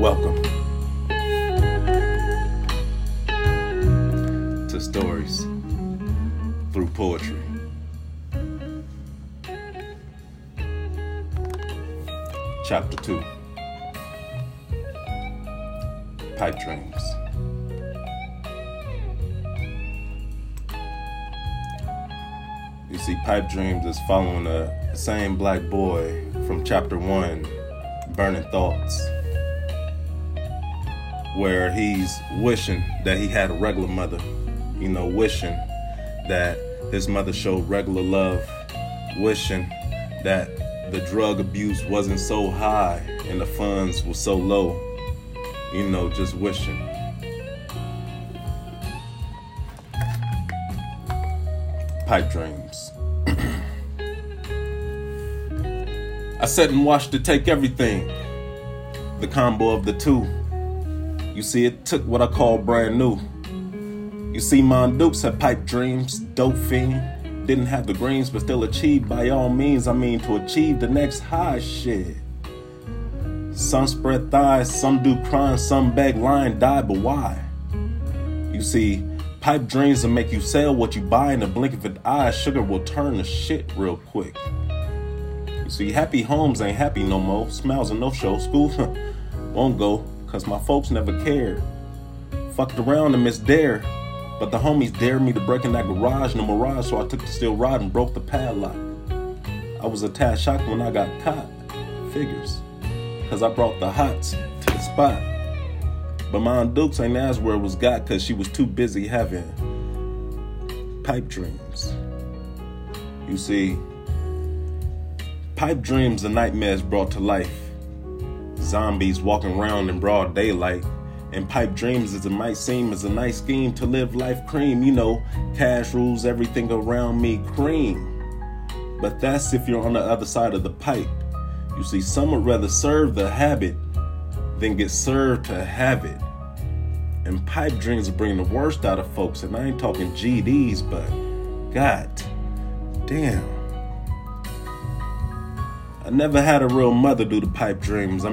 Welcome to Stories Through Poetry. Chapter 2. Pipe Dreams. You see, Pipe Dreams is following the same black boy from chapter 1, Burning Thoughts, where he's wishing that he had a regular mother, wishing that his mother showed regular love, wishing that the drug abuse wasn't so high and the funds were so low, just wishing. Pipe Dreams. I sat and watched it take everything, the combo of the two. You see, it took what I call brand new. You see, Mondukes had pipe dreams, dope fiend. Didn't have the greens, but still achieved by all means. To achieve the next high shit. Some spread thighs, some do crime, some beg, lying, die, but why? You see, pipe dreams will make you sell what you buy in the blink of an eye. Sugar will turn to shit real quick. You see, happy homes ain't happy no more. Smiles and no show. School won't go, cause my folks never cared. Fucked around and missed dare, but the homies dared me to break in that garage, no mirage, so I took the steel rod and broke the padlock. I was a tad shocked when I got caught. Figures, cause I brought the hots to the spot. But Mondukes ain't asked where it was got, cause she was too busy having pipe dreams. You see, pipe dreams are nightmares brought to life. Zombies walking around in broad daylight. And pipe dreams, as it might seem, is a nice scheme to live life cream. Cash rules everything around me cream. But that's if you're on the other side of the pipe. You see, some would rather serve the habit than get served to have it. And pipe dreams bring the worst out of folks. And I ain't talking GDs, but God damn. I never had a real mother due to pipe dreams.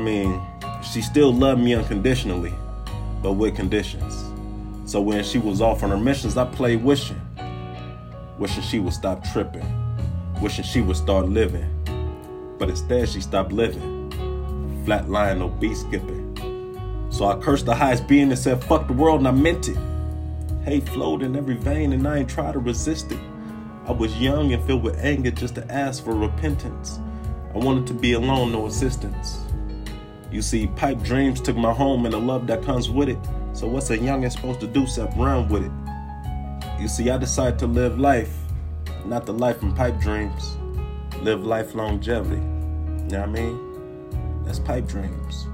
She still loved me unconditionally, but with conditions. So when she was off on her missions, I played wishing. Wishing she would stop tripping. Wishing she would start living. But instead she stopped living. Flat lying, obese skipping. So I cursed the highest being and said, fuck the world, and I meant it. Hate flowed in every vein and I ain't tried to resist it. I was young and filled with anger just to ask for repentance. I wanted to be alone, no assistance. You see, pipe dreams took my home and the love that comes with it. So what's a youngin' supposed to do except run with it? You see, I decided to live life, not the life from pipe dreams. Live life longevity. That's pipe dreams.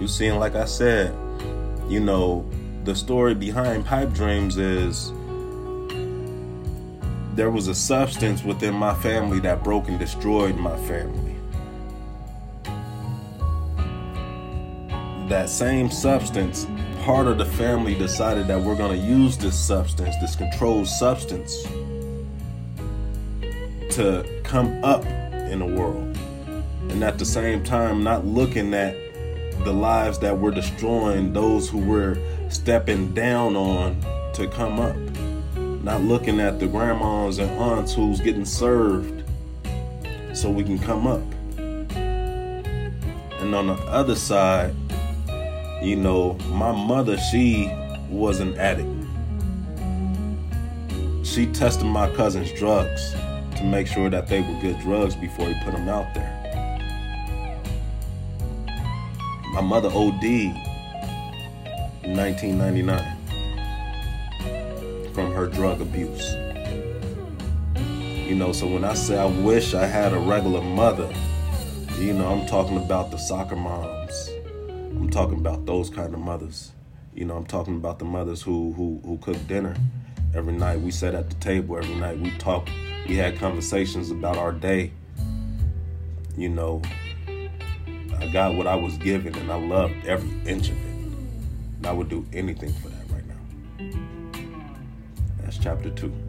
You see, and like I said, the story behind pipe dreams is there was a substance within my family that broke and destroyed my family. That same substance, part of the family decided that we're going to use this substance, this controlled substance, to come up in the world. And at the same time, not looking at the lives that we're destroying, those who we're stepping down on to come up. Not looking at the grandmas and aunts who's getting served so we can come up. And on the other side, my mother, she was an addict. She tested my cousin's drugs to make sure that they were good drugs before he put them out there. My mother OD'd in 1999. From her drug abuse. So when I say I wish I had a regular mother, I'm talking about the soccer moms. I'm talking about those kind of mothers. I'm talking about the mothers who cook dinner every night. We sat at the table every night. We talked. We had conversations about our day. I got what I was given and I loved every inch of it. And I would do anything for that. Chapter 2.